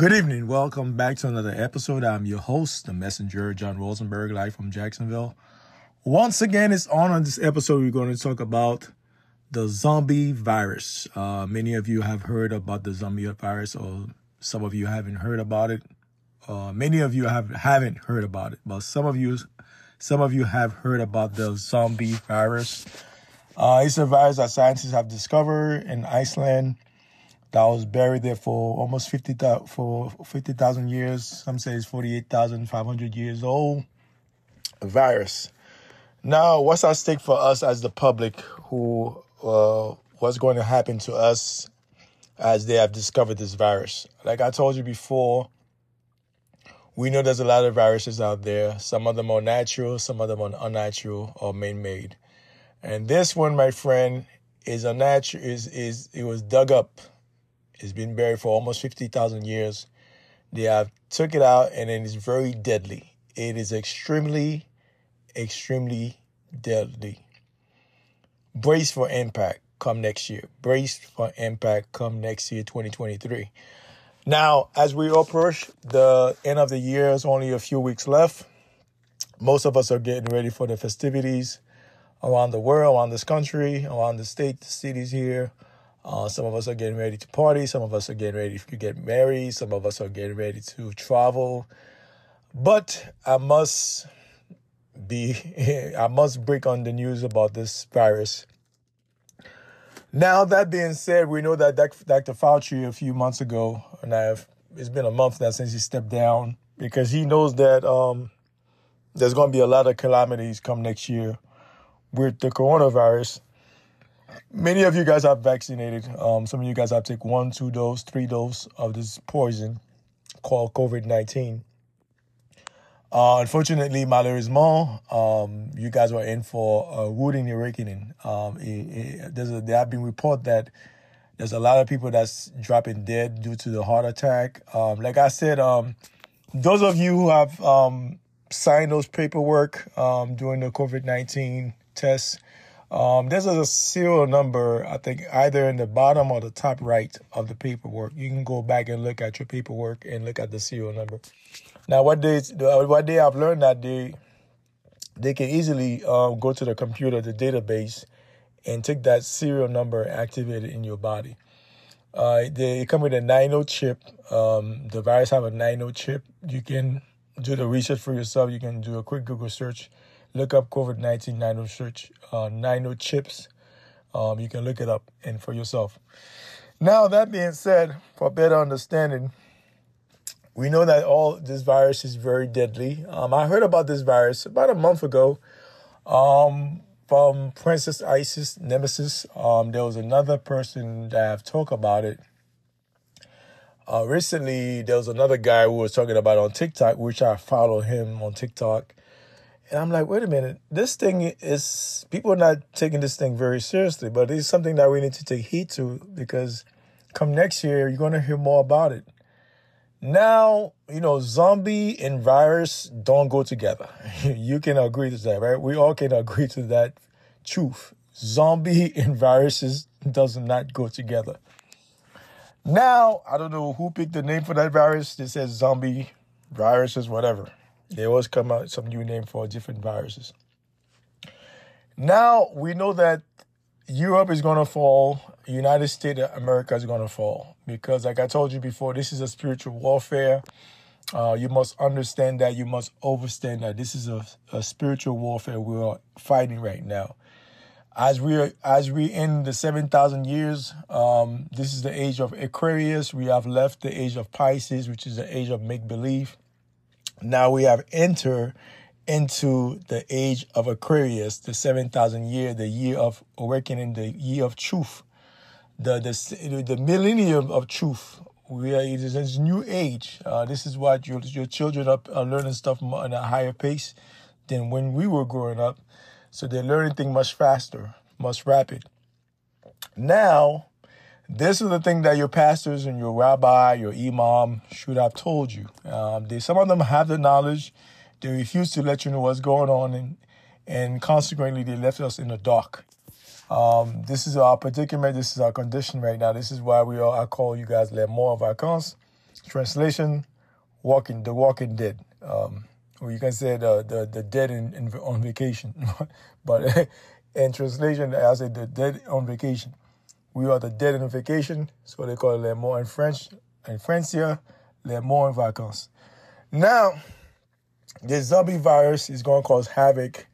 Good evening. Welcome back to another episode. I'm your host, the messenger, John Rosenberg, live from Jacksonville. Once again, it's on this episode, we're going to talk about the zombie virus. Many of you have heard about the zombie virus, or some of you haven't heard about it. Many of you haven't heard about it, but some of you have heard about the zombie virus. It's a virus that scientists have discovered in Iceland that was buried there for almost 50,000 years. Some say it's 48,500 years old. A virus. Now, what's at stake for us as the public? What's going to happen to us as they have discovered this virus? Like I told you before, we know there's a lot of viruses out there. Some of them are natural, some of them are unnatural or man-made. And this one, my friend, is unnatural. It was dug up. It's been buried for almost 50,000 years. They have took it out, and it is very deadly. It is extremely, extremely deadly. Brace for impact come next year. Brace for impact come next year, 2023. Now, as we approach the end of the year, there's only a few weeks left. Most of us are getting ready for the festivities around the world, around this country, around the state, the cities here. Some of us are getting ready to party. Some of us are getting ready to get married. Some of us are getting ready to travel. But I must break on the news about this virus. Now, that being said, we know that Dr. Fauci a few months ago, and it's been a month now since he stepped down, because he knows that there's going to be a lot of calamities come next year with the coronavirus. Many of you guys are vaccinated. Some of you guys have taken 1, 2 dose, 3 dose of this poison called COVID-19. Unfortunately, malheureusement, you guys were in for a rude awakening. There have been reports that there's a lot of people that's dropping dead due to the heart attack. Like I said, those of you who have signed those paperwork during the COVID-19 tests, there's a serial number, I think, either in the bottom or the top right of the paperwork. You can go back and look at your paperwork and look at the serial number. Now, what they have learned that they can easily go to the computer, the database, and take that serial number and activate it in your body. They come with a 9-0 chip. The virus have a 9-0 chip. You can do the research for yourself. You can do a quick Google search. Look up COVID-19 9-0 search, 9-0 chips. You can look it up and for yourself. Now, that being said, for better understanding, we know that this virus is very deadly. I heard about this virus about a month ago from Princess Isis Nemesis. There was another person that I've talked about it. Recently, there was another guy who was talking about it on TikTok, which I follow him on TikTok. And I'm like, wait a minute, this thing is, people are not taking this thing very seriously, but it's something that we need to take heed to, because come next year, you're going to hear more about it. Now, zombie and virus don't go together. You can agree to that, right? We all can agree to that truth. Zombie and viruses does not go together. Now, I don't know who picked the name for that virus. They said zombie, viruses, whatever. They always come out some new name for different viruses. Now, we know that Europe is going to fall. United States of America is going to fall. Because like I told you before, this is a spiritual warfare. You must understand that. You must overstand that. This is a spiritual warfare we are fighting right now. As we in the 7,000 years, this is the age of Aquarius. We have left the age of Pisces, which is the age of make-believe. Now we have entered into the age of Aquarius, the 7,000 year, the year of awakening, the year of truth, the millennium of truth. It is this new age. This is what your children are learning stuff at a higher pace than when we were growing up. So they're learning things much faster, much rapid. Now, this is the thing that your pastors and your rabbi, your imam should have told you. Some of them have the knowledge. They refuse to let you know what's going on, and consequently, they left us in the dark. This is our predicament. This is our condition right now. This is why I call you guys les morts en vacances. Translation, the walking dead. Or you can say the dead in on vacation. But in translation, I say the dead on vacation. We are the dead on vacation, so they call it les morts in French. In France here, les morts en vacances. Now, the zombie virus is going to cause havoc.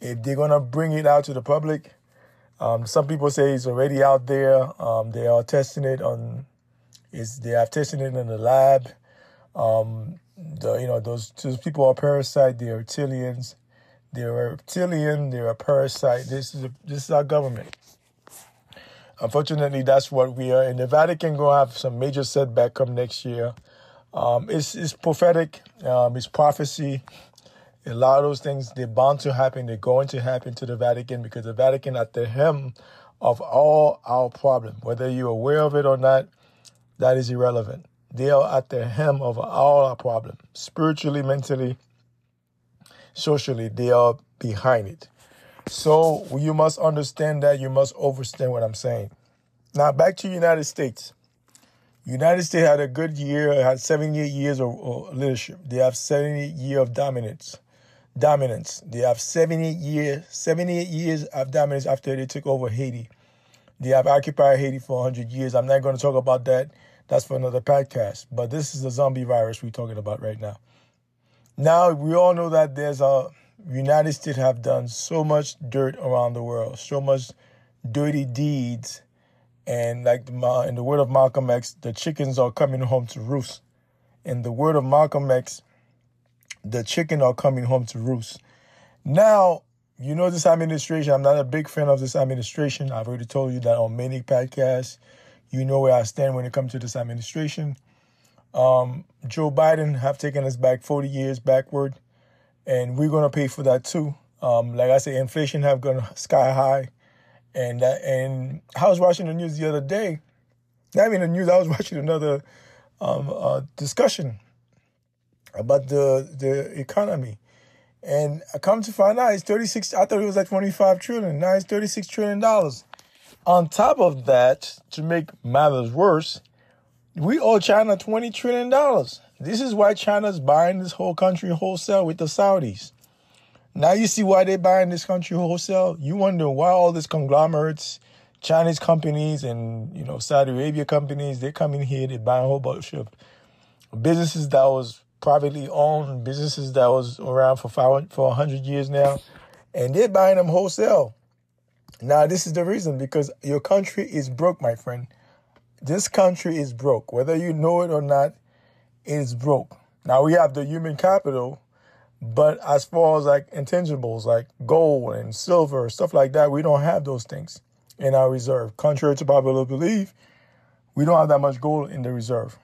If they're going to bring it out to the public, some people say it's already out there. They are testing it on, they have tested it in the lab. Those people are parasite. They are reptilians. They are reptilian. They are a parasite. This is our government. Unfortunately, that's what we are. And the Vatican going to have some major setback come next year. It's prophetic. It's prophecy. A lot of those things, they're bound to happen. They're going to happen to the Vatican because the Vatican at the helm of all our problem. Whether you're aware of it or not, that is irrelevant. They are at the helm of all our problem. Spiritually, mentally, socially, they are behind it. So you must understand that. You must overstand what I'm saying. Now, back to the United States. United States had a good year, had 78 years of leadership. They have 78 years of dominance. They have 78 years of dominance after they took over Haiti. They have occupied Haiti for 100 years. I'm not going to talk about that. That's for another podcast. But this is the zombie virus we're talking about right now. Now, we all know that there's a United States have done so much dirt around the world, so much dirty deeds. And like in the word of Malcolm X, the chickens are coming home to roost. In the word of Malcolm X, the chicken are coming home to roost. Now, you know this administration, I'm not a big fan of this administration. I've already told you that on many podcasts. You know where I stand when it comes to this administration. Joe Biden have taken us back 40 years backward. And we're going to pay for that too. Like I say, inflation have gone sky high. And I was watching the news the other day. I was watching another discussion about the economy. And I come to find out it's 36, I thought it was like 25 trillion. Now it's $36 trillion. On top of that, to make matters worse, we owe China $20 trillion. This is why China's buying this whole country wholesale with the Saudis. Now you see why they're buying this country wholesale. You wonder why all these conglomerates, Chinese companies and, Saudi Arabia companies, they come in here, they buy a whole bunch of businesses that was privately owned, businesses that was around for 100 years now, and they're buying them wholesale. Now, this is the reason, because your country is broke, my friend. This country is broke. Whether you know it or not, it is broke. Now, we have the human capital. But as far as like intangibles, like gold and silver, stuff like that, we don't have those things in our reserve. Contrary to popular belief, we don't have that much gold in the reserve.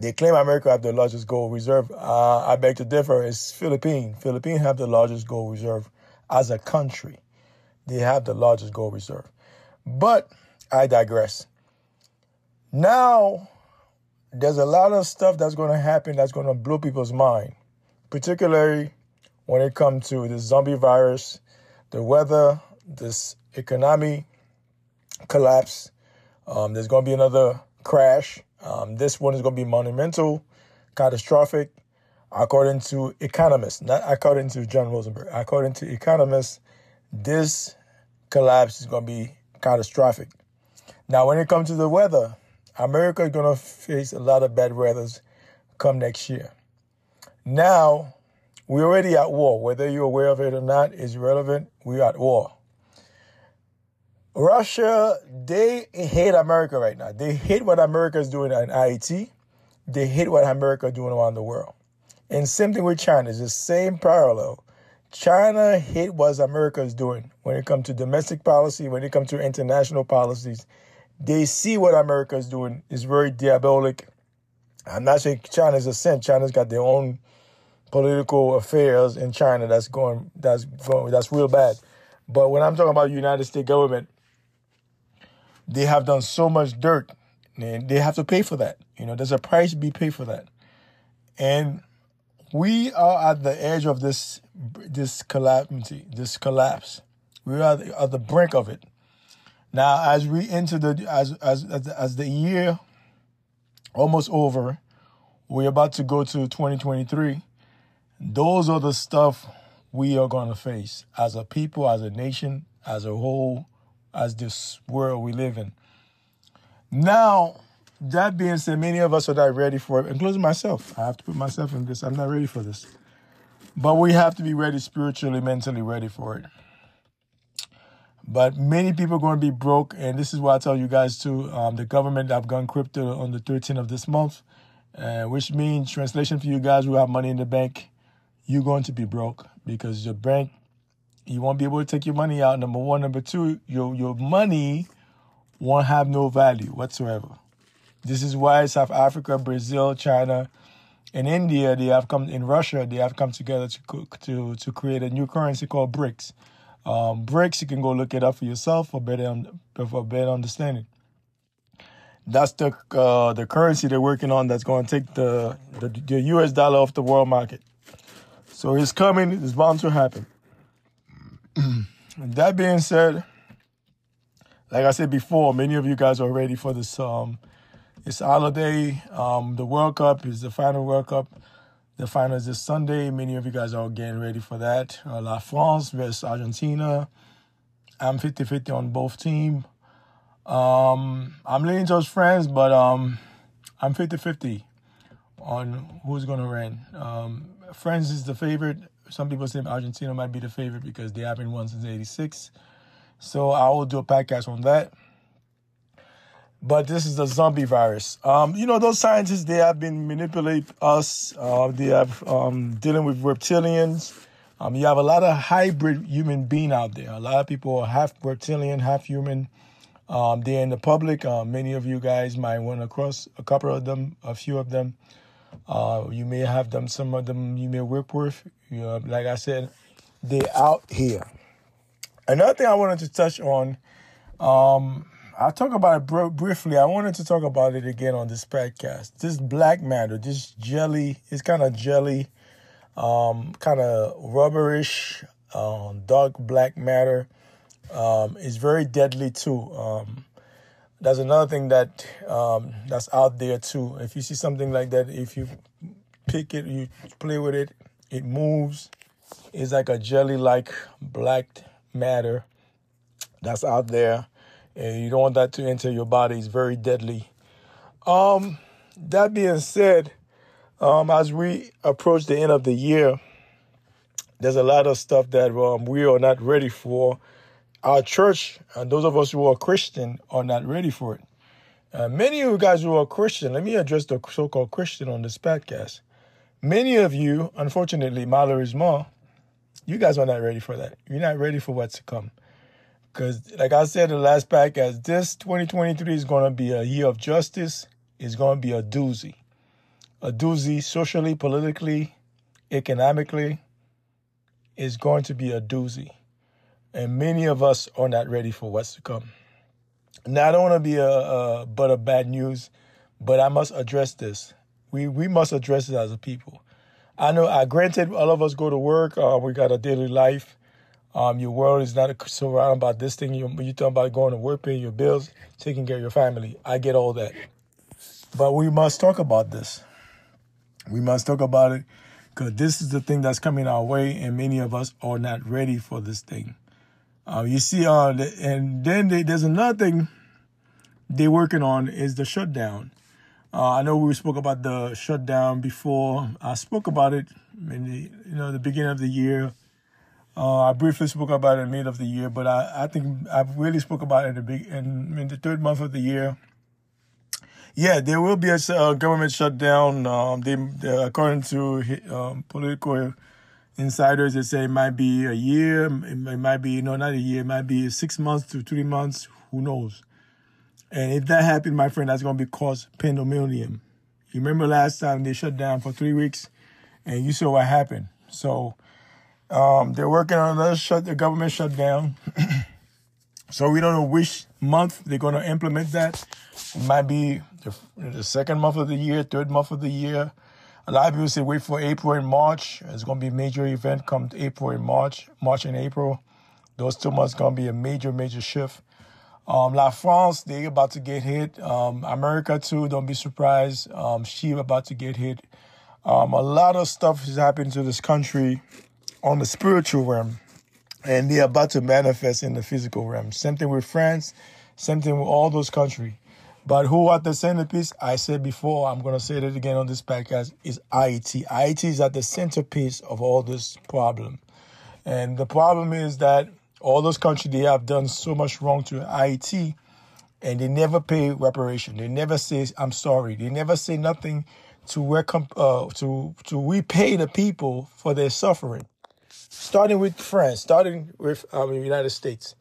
They claim America have the largest gold reserve. I beg to differ. It's Philippines. Philippines have the largest gold reserve as a country. They have the largest gold reserve. But I digress. Now, there's a lot of stuff that's going to happen that's going to blow people's mind. Particularly when it comes to the zombie virus, the weather, this economy collapse. There's going to be another crash. This one is going to be monumental, catastrophic, according to economists, not according to John Rosenberg. According to economists, this collapse is going to be catastrophic. Now, when it comes to the weather, America is going to face a lot of bad weathers come next year. Now, we're already at war. Whether you're aware of it or not is irrelevant. We're at war. Russia, they hate America right now. They hate what America is doing in Haiti. They hate what America is doing around the world. And same thing with China. It's the same parallel. China hate what America is doing when it comes to domestic policy, when it comes to international policies. They see what America is doing. It's very diabolic. I'm not saying China's a sin. China's got their own political affairs in China that's real bad. But when I'm talking about the United States government, they have done so much dirt, and they have to pay for that. There's a price to be paid for that. And we are at the edge of this calamity, this collapse. We are at the brink of it. Now, as we enter the year almost over. We're about to go to 2023. Those are the stuff we are going to face as a people, as a nation, as a whole, as this world we live in. Now, that being said, many of us are not ready for it, including myself. I have to put myself in this. I'm not ready for this. But we have to be ready spiritually, mentally ready for it. But many people are going to be broke, and this is why I tell you guys too, the government have gone crypto on the 13th of this month, which means, translation for you guys who have money in the bank, you're going to be broke because your bank, you won't be able to take your money out, number one. Number two, your money won't have no value whatsoever. This is why South Africa, Brazil, China, and India, they have come, in Russia, they have come together to create a new currency called BRICS. BRICS, you can go look it up for yourself for better understanding. That's the currency they're working on that's going to take the U.S. dollar off the world market. So it's coming. It's bound to happen. That being said, like I said before, many of you guys are ready for this. It's holiday. The World Cup is the final World Cup. The final is this Sunday. Many of you guys are getting ready for that. La France versus Argentina. I'm 50-50 on both teams. I'm leaning towards France, but I'm 50-50 on who's going to win. France is the favorite. Some people say Argentina might be the favorite because they haven't won since '86. So I will do a podcast on that. But this is the zombie virus. You know, those scientists, they have been manipulating us. They have dealing with reptilians. You have a lot of hybrid human being out there. A lot of people are half reptilian, half human. They're in the public. Many of you guys might run across a couple of them, a few of them. You may have them, some of them you may work with. You know, like I said, they're out here. Another thing I wanted to touch on... I'll talk about it briefly. I wanted to talk about it again on this podcast. This black matter, this jelly, it's kind of jelly, kind of rubberish, dark black matter. It's very deadly too. That's another thing that that's out there too. If you see something like that, if you pick it, you play with it, it moves. It's like a jelly-like black matter that's out there. And you don't want that to enter your body. It's very deadly. That being said, as we approach the end of the year, there's a lot of stuff that we are not ready for. Our church, and those of us who are Christian, are not ready for it. Many of you guys who are Christian, let me address the so-called Christian on this podcast. Many of you, unfortunately, malheureusement, you guys are not ready for that. You're not ready for what's to come. Because, like I said in the last podcast, this 2023 is going to be a year of justice. It's going to be a doozy. A doozy socially, politically, economically. It's going to be a doozy. And many of us are not ready for what's to come. Now, I don't want to be a butt of bad news, but I must address this. We must address it as a people. I know, granted, all of us go to work. We got a daily life. Your world is not surrounded by this thing. You're talking about going to work, paying your bills, taking care of your family. I get all that. But we must talk about this. We must talk about it because this is the thing that's coming our way, and many of us are not ready for this thing. You see, and then there's another thing they're working on is the shutdown. I know we spoke about the shutdown before. I spoke about it in the beginning of the year. I briefly spoke about it in mid of the year, but I think I've really spoke about it in the third month of the year. Yeah, there will be a government shutdown. According to political insiders, they say it might be a year. It might be, not a year. It might be 6 months to 3 months. Who knows? And if that happens, my friend, that's going to be called pandemonium. You remember last time they shut down for 3 weeks, and you saw what happened. So... they're working on another government shutdown. So we don't know which month they're going to implement that. It might be the second month of the year, third month of the year. A lot of people say wait for April and March. It's going to be a major event come April and March and April. Those 2 months going to be a major shift. Like France, they about to get hit. America too, don't be surprised. She about to get hit. A lot of stuff is happening to this country on the spiritual realm, and they're about to manifest in the physical realm. Same thing with France, same thing with all those countries. But who are the centerpiece? I said before, I'm going to say it again on this podcast, is Haiti. Haiti is at the centerpiece of all this problem. And the problem is that all those countries, they have done so much wrong to Haiti, and they never pay reparation. They never say, I'm sorry. They never say nothing to repay the people for their suffering. Starting with France, starting with the United States.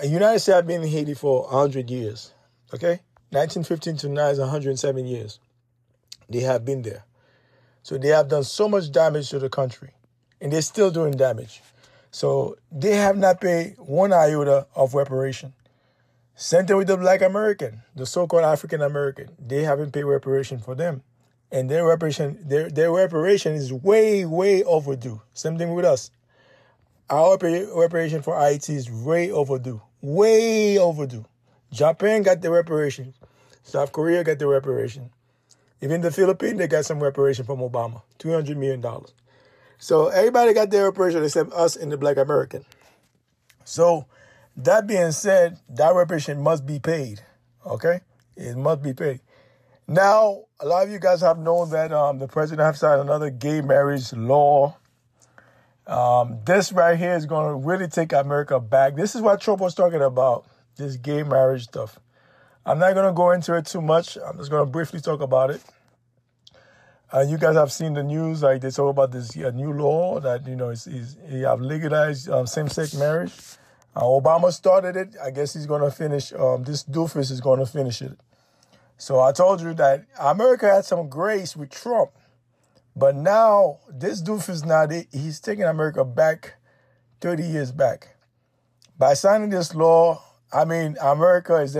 The United States have been in Haiti for 100 years, okay? 1915 to now is 107 years. They have been there. So they have done so much damage to the country, and they're still doing damage. So they have not paid one iota of reparation. Same thing with the black American, the so-called African American. They haven't paid reparation for them. And their reparation is way, way overdue. Same thing with us. Our reparation for Haiti is way overdue. Way overdue. Japan got the reparation. South Korea got the reparation. Even the Philippines, they got some reparation from Obama, $200 million. So everybody got their reparation except us and the black American. So that being said, that reparation must be paid, okay? It must be paid. Now, a lot of you guys have known that the president has signed another gay marriage law. This right here is going to really take America back. This is what Trump was talking about. This gay marriage stuff. I'm not going to go into it too much. I'm just going to briefly talk about it. You guys have seen the news. Like they talk about this new law that, you know, he have legalized same-sex marriage. Obama started it. I guess he's going to finish. This doofus is going to finish it. So I told you that America had some grace with Trump. But now this doofus now, he's taking America back 30 years back. By signing this law, I mean, America is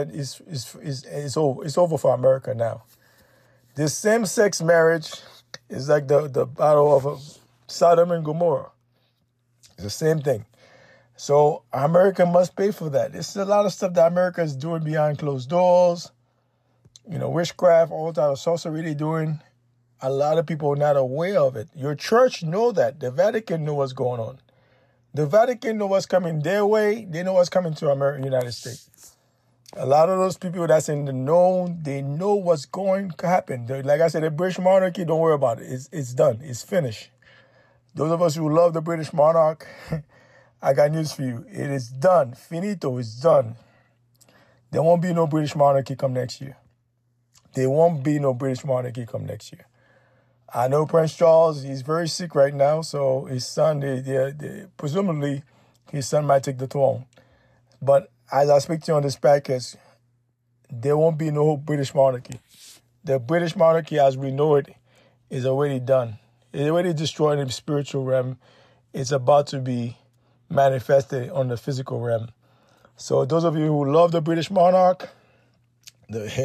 over for America now. This same-sex marriage is like the battle of Sodom and Gomorrah. It's the same thing. So America must pay for that. It's a lot of stuff that America is doing behind closed doors. You know, witchcraft, all type of sorcery they're doing. A lot of people are not aware of it. Your church know that. The Vatican know what's going on. The Vatican know what's coming their way. They know what's coming to America, United States. A lot of those people that's in the known, they know what's going to happen. Like I said, the British monarchy, don't worry about it. It's done. It's finished. Those of us who love the British monarch, I got news for you. It is done. Finito. It's done. There won't be no British monarchy come next year. There won't be no British monarchy come next year. I know Prince Charles, he's very sick right now, so his son, presumably, his son might take the throne. But as I speak to you on this podcast, there won't be no British monarchy. The British monarchy, as we know it, is already done. It's already destroyed in the spiritual realm. It's about to be manifested on the physical realm. So those of you who love the British monarch,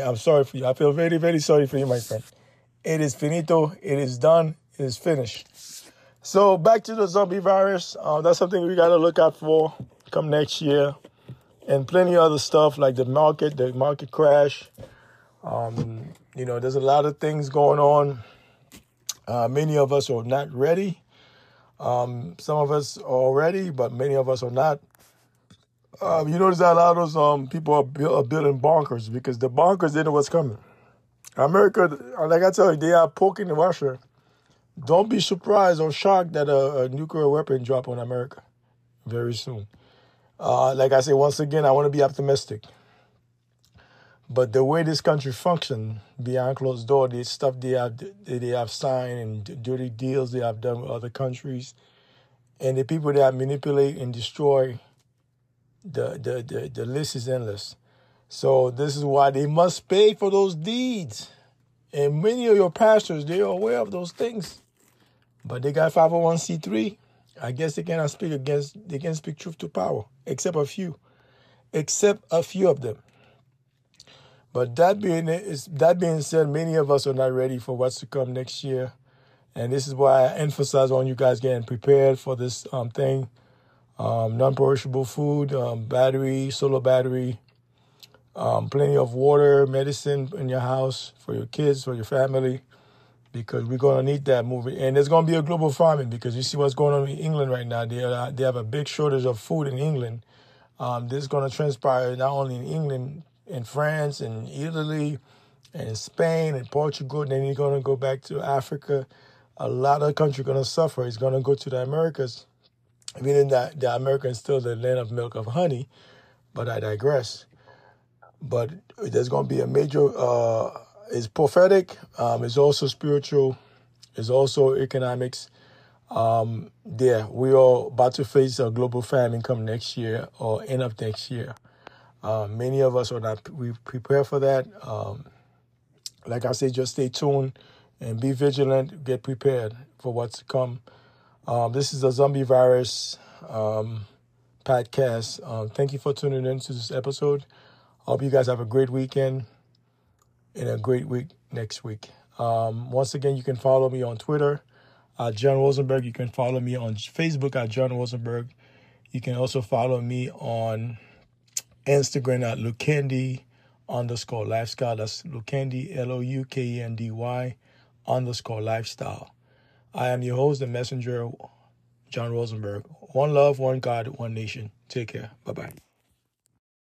I'm sorry for you. I feel very, very sorry for you, my friend. It is finito. It is done. It is finished. So back to the zombie virus. That's something we got to look out for come next year. And plenty of other stuff like the market crash. You know, there's a lot of things going on. Many of us are not ready. Some of us are ready, but many of us are not. You notice that a lot of those people are building bunkers because the bunkers, they know what's coming. America, like I tell you, they are poking Russia. Don't be surprised or shocked that a nuclear weapon drop on America very soon. Like I say, once again, I want to be optimistic. But the way this country functions behind closed door, the stuff they have signed and dirty deals they have done with other countries, and the people that manipulate and destroy, the list is endless. So this is why they must pay for those deeds. And many of your pastors, they are aware of those things. But they got 501c3. I guess they cannot speak against, they can't speak truth to power, except a few. Except a few of them. But that being said, many of us are not ready for what's to come next year. And this is why I emphasize on you guys getting prepared for this thing. Non-perishable food, battery, solar battery, Plenty of water, medicine in your house for your kids, for your family, because we're going to need that moving. And there's going to be a global farming, because you see what's going on in England right now. They have a big shortage of food in England. This is going to transpire not only in England, in France, and Italy, and in Spain, and Portugal. And then you're going to go back to Africa. A lot of countries are going to suffer. It's going to go to the Americas, meaning that the America is still the land of milk and honey. But I digress. But there's going to be a major... It's prophetic. It's also spiritual. It's also economics. We are about to face a global famine come next year or end of next year. Many of us are not. We prepare for that. Like I say, just stay tuned and be vigilant. Get prepared for what's to come. This is a zombie virus podcast. Thank you for tuning in to this episode. Hope you guys have a great weekend. In a great week next week. Once again, you can follow me on Twitter, John Rosenberg. You can follow me on Facebook at John Rosenberg. You can also follow me on Instagram at Lukendi_lifestyle. That's Lukendi, L-O-U-K-E-N-D-Y _lifestyle. I am your host and messenger, John Rosenberg. One love, one God, one nation. Take care. Bye-bye.